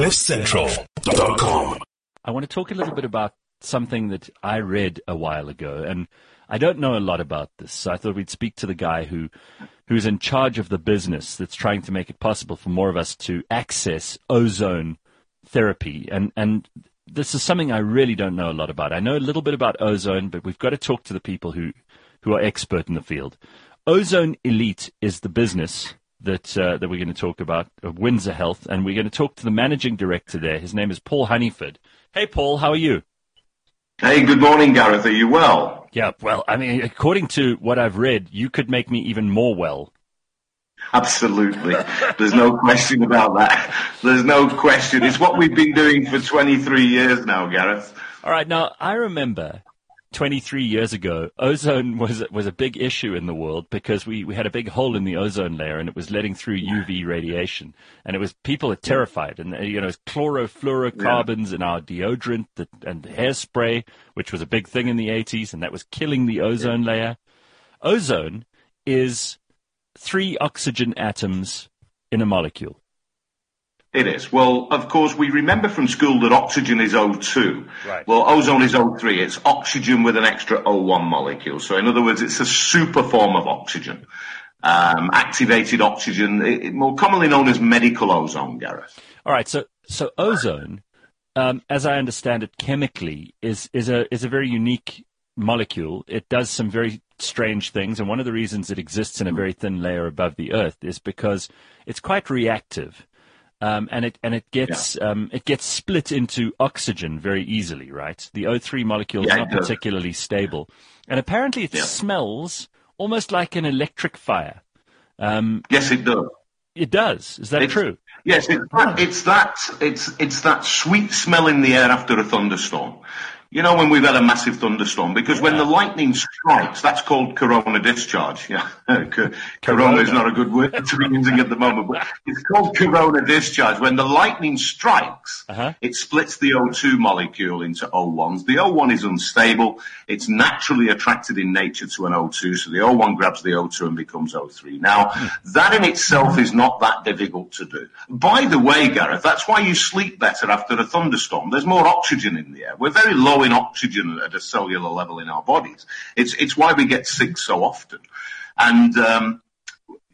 CliffCentral.com. I want to talk a little bit about something that I read a while ago, and I don't know a lot about this, so I thought we'd speak to the guy who's in charge of the business that's trying to make it possible for more of us to access ozone therapy. And this is something I really don't know a lot about. I know a little bit about ozone, but we've got to talk to the people who are expert in the field. Ozone Elite is the business that we're going to talk about, of Windsor Health, and we're going to talk to the managing director there. His name is Paul Honeyford. Hey, Paul, how are you? Hey, good morning, Gareth. Are you well? Yeah, well, I mean, according to what I've read, you could make me even more well. Absolutely. There's no question about that. There's no question. It's what we've been doing for 23 years now, Gareth. All right. Now, I remember 23 years ago, ozone was a big issue in the world because we had a big hole in the ozone layer and it was letting through UV radiation. And it was, people are terrified. And, you know, it's chlorofluorocarbons in our deodorant and hairspray, which was a big thing in the 80s, and that was killing the ozone layer. Ozone is 3 oxygen atoms in a molecule. It is. Well, of course, we remember from school that oxygen is O2. Right. Well, ozone is O3. It's oxygen with an extra O1 molecule. So, in other words, it's a super form of oxygen, activated oxygen, more commonly known as medical ozone, Gareth. All right. So ozone, as I understand it chemically, is a very unique molecule. It does some very strange things, and one of the reasons it exists in a very thin layer above the Earth is because it's quite reactive. And it gets split into oxygen very easily, right? The O3 molecule is not particularly stable, and apparently it smells almost like an electric fire. Yes, it does. It does. Is that true? Yes, it's that sweet smell in the air after a thunderstorm. You know, when we've had a massive thunderstorm, because when the lightning strikes, that's called corona discharge. Yeah, corona is not a good word to be using at the moment, but it's called corona discharge. When the lightning strikes, it splits the O2 molecule into O1s. The O1 is unstable. It's naturally attracted in nature to an O2, so the O1 grabs the O2 and becomes O3. Now, that in itself is not that difficult to do. By the way, Gareth, that's why you sleep better after a thunderstorm. There's more oxygen in the air. We're very low in oxygen at a cellular level in our bodies. It's why we get sick so often. And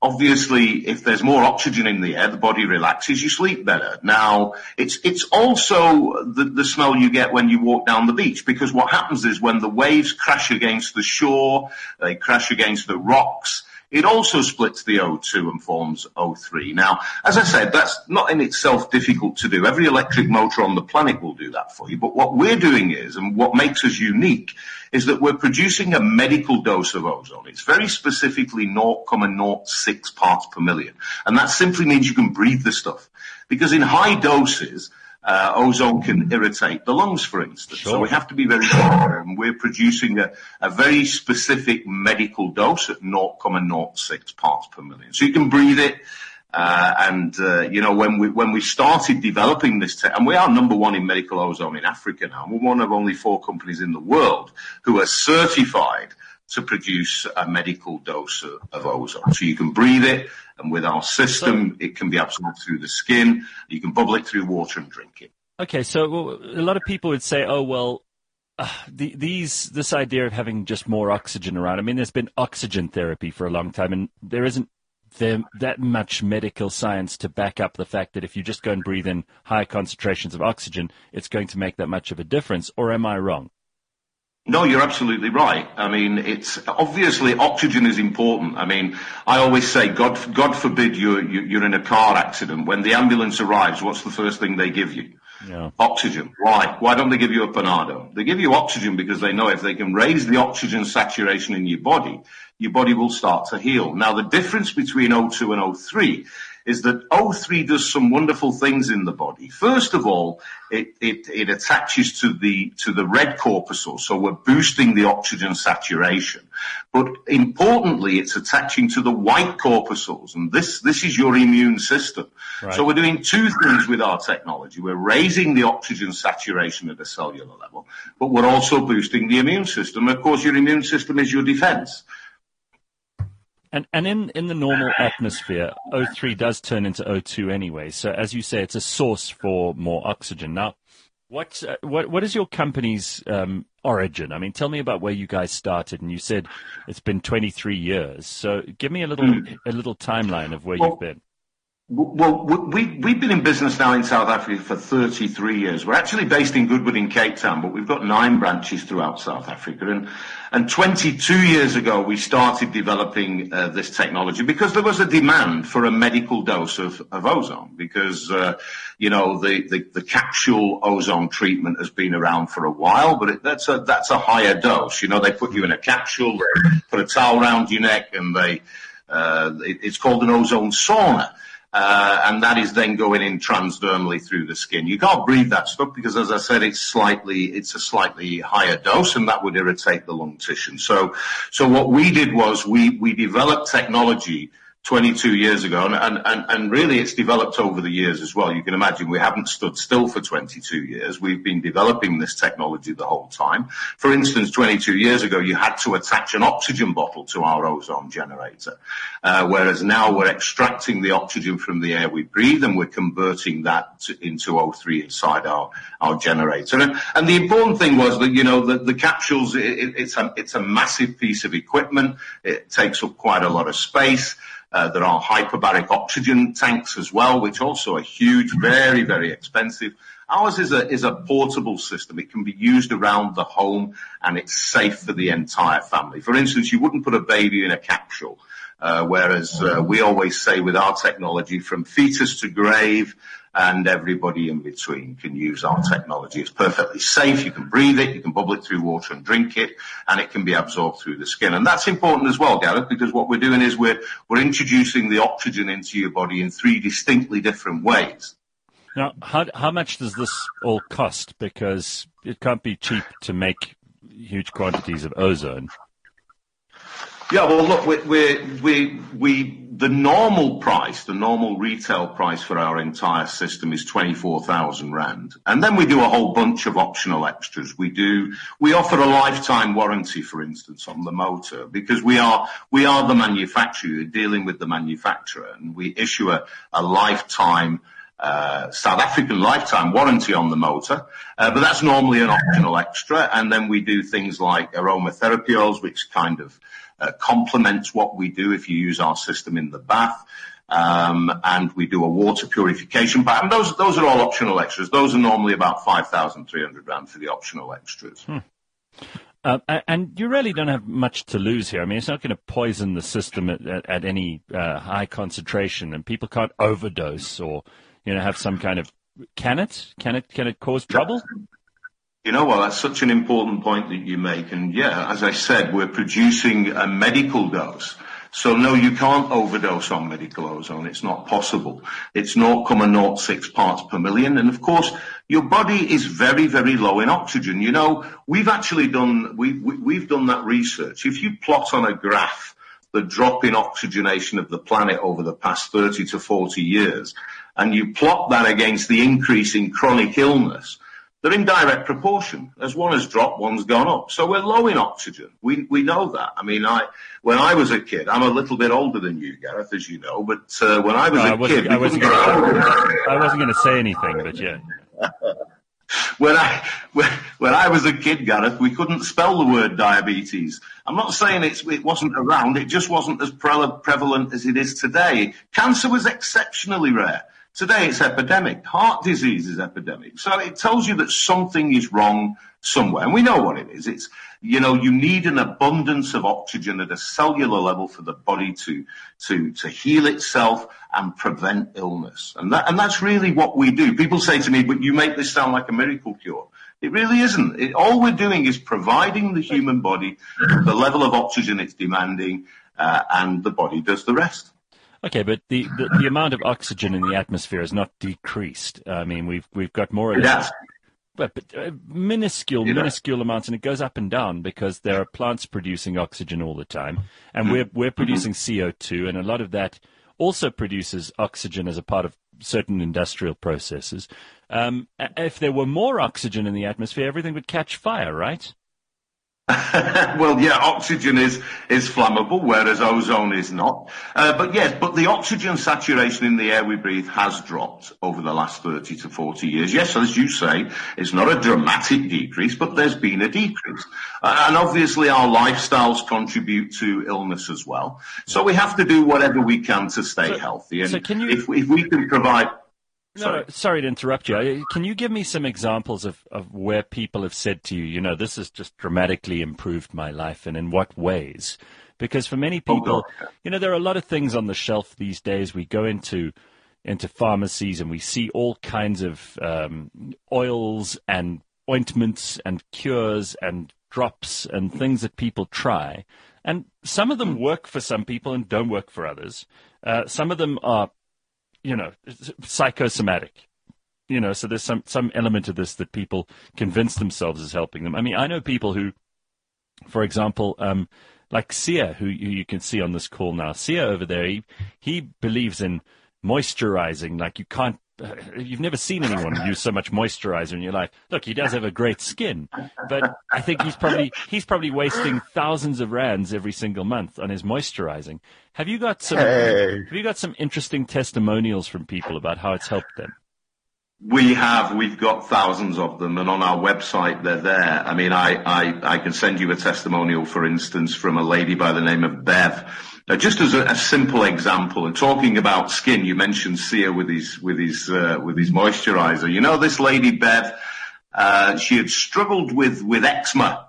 obviously, if there's more oxygen in the air, the body relaxes, you sleep better. Now, it's also the smell you get when you walk down the beach, because what happens is when the waves crash against the shore, they crash against the rocks, it also splits the O2 and forms O3. Now, as I said, that's not in itself difficult to do. Every electric motor on the planet will do that for you. But what we're doing is, and what makes us unique, is that we're producing a medical dose of ozone. It's very specifically 0.06 parts per million. And that simply means you can breathe the stuff. Because in high doses, ozone can irritate the lungs, for instance. Sure. So we have to be very careful. And we're producing a very specific medical dose at 0.06 parts per million. So you can breathe it. You know, when we started developing this tech, and we are number one in medical ozone in Africa now. We're one of only 4 companies in the world who are certified to produce a medical dose of ozone. So you can breathe it, and with our system, it can be absorbed through the skin. You can bubble it through water and drink it. Okay, so a lot of people would say, oh, well, this idea of having just more oxygen around, I mean, there's been oxygen therapy for a long time, and there isn't that much medical science to back up the fact that if you just go and breathe in high concentrations of oxygen, it's going to make that much of a difference, or am I wrong? No, you're absolutely right. I mean, it's obviously oxygen is important. I mean, I always say, God forbid you're in a car accident. When the ambulance arrives, what's the first thing they give you? Yeah. Oxygen. Why? Why don't they give you a Panado? They give you oxygen because they know if they can raise the oxygen saturation in your body will start to heal. Now, the difference between O2 and O3 is that O3 does some wonderful things in the body. First of all, it attaches to the red corpuscle, so we're boosting the oxygen saturation. But importantly, it's attaching to the white corpuscles, and this is your immune system. Right. So we're doing 2 things with our technology. We're raising the oxygen saturation at a cellular level, but we're also boosting the immune system. Of course, your immune system is your defense. And in the normal atmosphere, O3 does turn into O2 anyway. So as you say, it's a source for more oxygen. Now, what is your company's origin? I mean, tell me about where you guys started. And you said it's been 23 years. So give me a little timeline of where you've been. Well, we've been in business now in South Africa for 33 years. We're actually based in Goodwood in Cape Town, but we've got 9 branches throughout South Africa. And 22 years ago, we started developing this technology because there was a demand for a medical dose of ozone because, the capsule ozone treatment has been around for a while, but that's a higher dose. You know, they put you in a capsule, they put a towel around your neck, and it's called an ozone sauna. And that is then going in transdermally through the skin. You can't breathe that stuff because, as I said, it's a slightly higher dose, and that would irritate the lung tissue. So what we did was we developed technology 22 years ago, and really it's developed over the years as well. You can imagine we haven't stood still for 22 years. We've been developing this technology the whole time. For instance, 22 years ago, you had to attach an oxygen bottle to our ozone generator, whereas now we're extracting the oxygen from the air we breathe, and we're converting that into O3 inside our generator. And the important thing was that, the capsules, it's a massive piece of equipment. It takes up quite a lot of space. There are hyperbaric oxygen tanks as well, which also are huge, very, very expensive. Ours is a portable system. It can be used around the home, and it's safe for the entire family. For instance, you wouldn't put a baby in a capsule, whereas we always say with our technology, from fetus to grave and everybody in between can use our technology. It's perfectly safe. You can breathe it, you can bubble it through water and drink it, and it can be absorbed through the skin. And that's important as well, Gareth, because what we're doing is we're introducing the oxygen into your body in 3 distinctly different ways. Now, how much does this all cost? Because it can't be cheap to make huge quantities of ozone. Yeah, well, look, the normal price, the normal retail price for our entire system is 24,000 rand. And then we do a whole bunch of optional extras. We offer a lifetime warranty, for instance, on the motor, because we are the manufacturer, dealing with the manufacturer, and we issue a lifetime South African lifetime warranty on the motor, but that's normally an optional extra. And then we do things like aromatherapy oils, which kind of complements what we do if you use our system in the bath. And we do a water purification pack. And those are all optional extras. Those are normally about 5,300 rand for the optional extras. And you really don't have much to lose here. I mean, it's not going to poison the system at any high concentration, and people can't overdose or have some kind of... Can it cause trouble? Well, that's such an important point that you make. And yeah, as I said, we're producing a medical dose. So no, you can't overdose on medical ozone. It's not possible. It's 0.06 parts per million. And of course, your body is very, very low in oxygen. We've actually done, we've done that research. If you plot on a graph the drop in oxygenation of the planet over the past 30 to 40 years, and you plot that against the increase in chronic illness, they're in direct proportion. As one has dropped, one's gone up. So we're low in oxygen. We know that. I mean, when I was a kid, I'm a little bit older than you, Gareth, as you know, but when I was a kid... I wasn't going to say anything, but yeah. When I was a kid, Gareth, we couldn't spell the word diabetes. I'm not saying it wasn't around. It just wasn't as prevalent as it is today. Cancer was exceptionally rare. Today it's epidemic. Heart disease is epidemic. So it tells you that something is wrong somewhere. And we know what it is. It's, you need an abundance of oxygen at a cellular level for the body to heal itself and prevent illness. And that's really what we do. People say to me, but you make this sound like a miracle cure. It really isn't. All we're doing is providing the human body the level of oxygen it's demanding, and the body does the rest. Okay, but the amount of oxygen in the atmosphere is not decreased. I mean, we've got more or less, but minuscule amounts, and it goes up and down because there are plants producing oxygen all the time, and we're producing CO2, and a lot of that also produces oxygen as a part of certain industrial processes. If there were more oxygen in the atmosphere, everything would catch fire, right? Well, yeah, oxygen is flammable, whereas ozone is not. But yes, but the oxygen saturation in the air we breathe has dropped over the last 30 to 40 years. Yes, as you say, it's not a dramatic decrease, but there's been a decrease. And obviously our lifestyles contribute to illness as well. So we have to do whatever we can to stay healthy. And so can you, if we can provide... Sorry to interrupt you. Can you give me some examples of where people have said to you, you know, this has just dramatically improved my life, and in what ways? Because for many people, you know, there are a lot of things on the shelf these days. We go into pharmacies and we see all kinds of oils and ointments and cures and drops and things that people try. And some of them work for some people and don't work for others. Some of them are, you know, psychosomatic, you know, so there's some element of this that people convince themselves is helping them. I mean, I know people who, for example, like Sia, who you can see on this call now, Sia over there, he believes in moisturizing. Like you can't, you've never seen anyone use so much moisturizer in your life. Look, he does have a great skin, but I think he's probably wasting thousands of rands every single month on his moisturizing. Have you got some? Hey. Have you got some interesting testimonials from people about how it's helped them? We have. We've got thousands of them, and on our website they're there. I mean, I can send you a testimonial, for instance, from a lady by the name of Bev. Now, just as a simple example, and talking about skin, you mentioned Sia with his moisturizer. You know, this lady Bev, she had struggled with eczema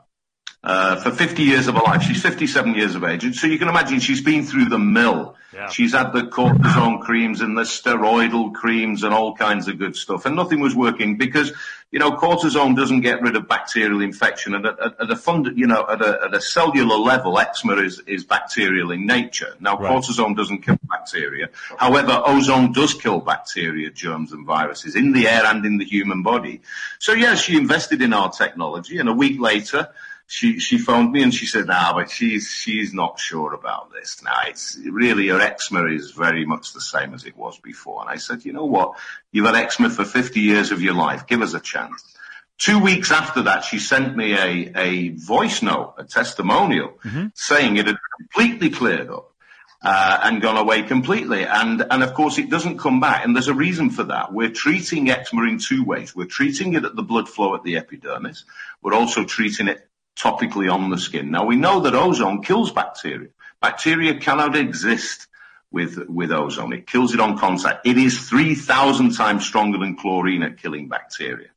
for 50 years of her life. She's 57 years of age, and so you can imagine she's been through the mill. Yeah. She's had the cortisone creams and the steroidal creams and all kinds of good stuff, and nothing was working because, you know, cortisone doesn't get rid of bacterial infection, and at a cellular level, eczema is bacterial in nature. Now, right. Cortisone doesn't kill bacteria. However, ozone does kill bacteria, germs, and viruses in the air and in the human body. So, yeah, she invested in our technology, and a week later, she phoned me and she said, but she's not sure about this. Now, it's really, her eczema is very much the same as it was before. And I said, you know what? You've had eczema for 50 years of your life. Give us a chance. 2 weeks after that, she sent me a voice note, a testimonial, saying it had completely cleared up and gone away completely. And of course, it doesn't come back. And there's a reason for that. We're treating eczema in two ways. We're treating it at the blood flow at the epidermis. We're also treating it topically on the skin. Now, we know that ozone kills bacteria. Bacteria cannot exist with ozone. It kills it on contact. It is 3,000 times stronger than chlorine at killing bacteria.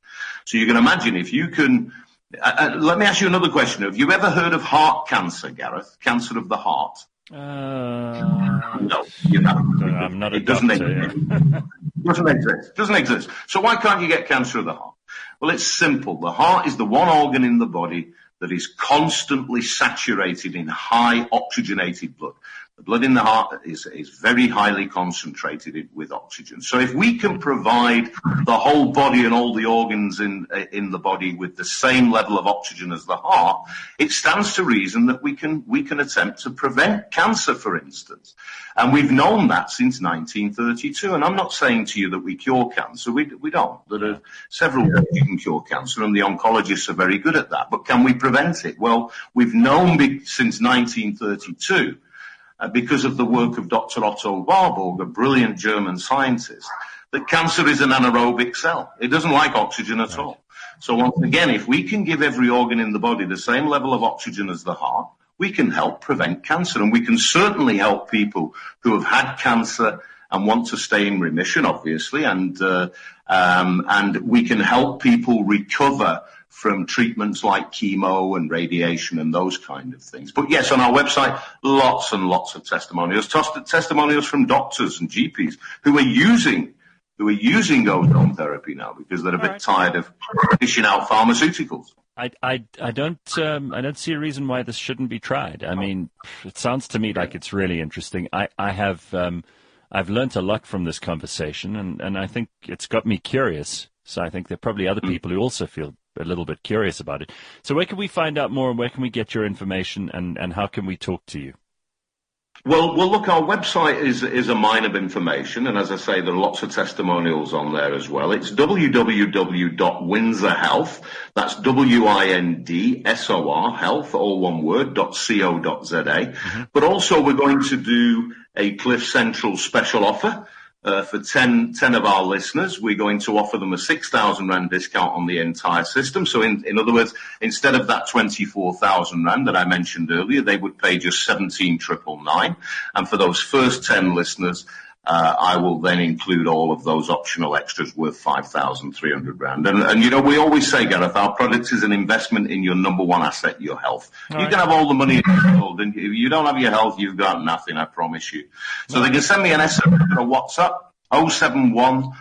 So you can imagine if you can... let me ask you another question. Have you ever heard of heart cancer, Gareth? Cancer of the heart? No, you haven't. I'm not a doctor, yeah. Doesn't exist. So why can't you get cancer of the heart? Well, it's simple. The heart is the one organ in the body that is constantly saturated in high oxygenated blood. The blood in the heart is very highly concentrated with oxygen. So if we can provide the whole body and all the organs in the body with the same level of oxygen as the heart, it stands to reason that we can attempt to prevent cancer, for instance. And we've known that since 1932. And I'm not saying to you that we cure cancer. We don't. There are several ways you can cure cancer, and the oncologists are very good at that. But can we prevent it? Well, we've known since 1932. Because of the work of Dr. Otto Warburg, a brilliant German scientist, that cancer is an anaerobic cell. It doesn't like oxygen at all. So once again, if we can give every organ in the body the same level of oxygen as the heart, we can help prevent cancer. And we can certainly help people who have had cancer and want to stay in remission, obviously, and we can help people recover from treatments like chemo and radiation and those kind of things. But yes, on our website, lots and lots of testimonials, testimonials from doctors and GPs who are using ozone therapy now because they're a bit tired of dishing out pharmaceuticals. I don't see a reason why this shouldn't be tried. I mean, it sounds to me like it's really interesting. I've learnt a lot from this conversation, and I think it's got me curious. So I think there are probably other people who also feel a little bit curious about it. So where can we find out more, and where can we get your information, and how can we talk to you? Well, look, our website is a mine of information, and as I say, there are lots of testimonials on there as well. It's www.windsorhealth, that's WINDSOR, health, all one word, .co.za. Mm-hmm. But also we're going to do a Cliff Central special offer. For 10 of our listeners, we're going to offer them a 6,000 Rand discount on the entire system. So in other words, instead of that 24,000 Rand that I mentioned earlier, they would pay just 17,999. And for those first 10 listeners, I will then include all of those optional extras worth 5,300 Rand. And you know, we always say, Gareth, our product is an investment in your number one asset, your health. All you right. can have all the money in the world, and if you don't have your health, you've got nothing, I promise you. So they can send me an SMS or WhatsApp, 071-452-0308,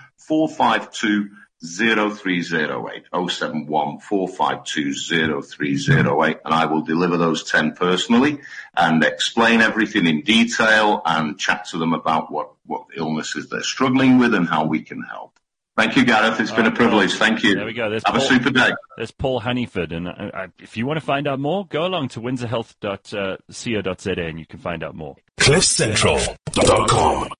071-452-0308, and I will deliver those 10 personally and explain everything in detail and chat to them about what illnesses they're struggling with and how we can help. Thank you, Gareth. It's been a privilege. Thank you. There we go. Have a super day. There's Paul Honeyford. And if you want to find out more, go along to windsorhealth.co.za and you can find out more. CliffCentral.com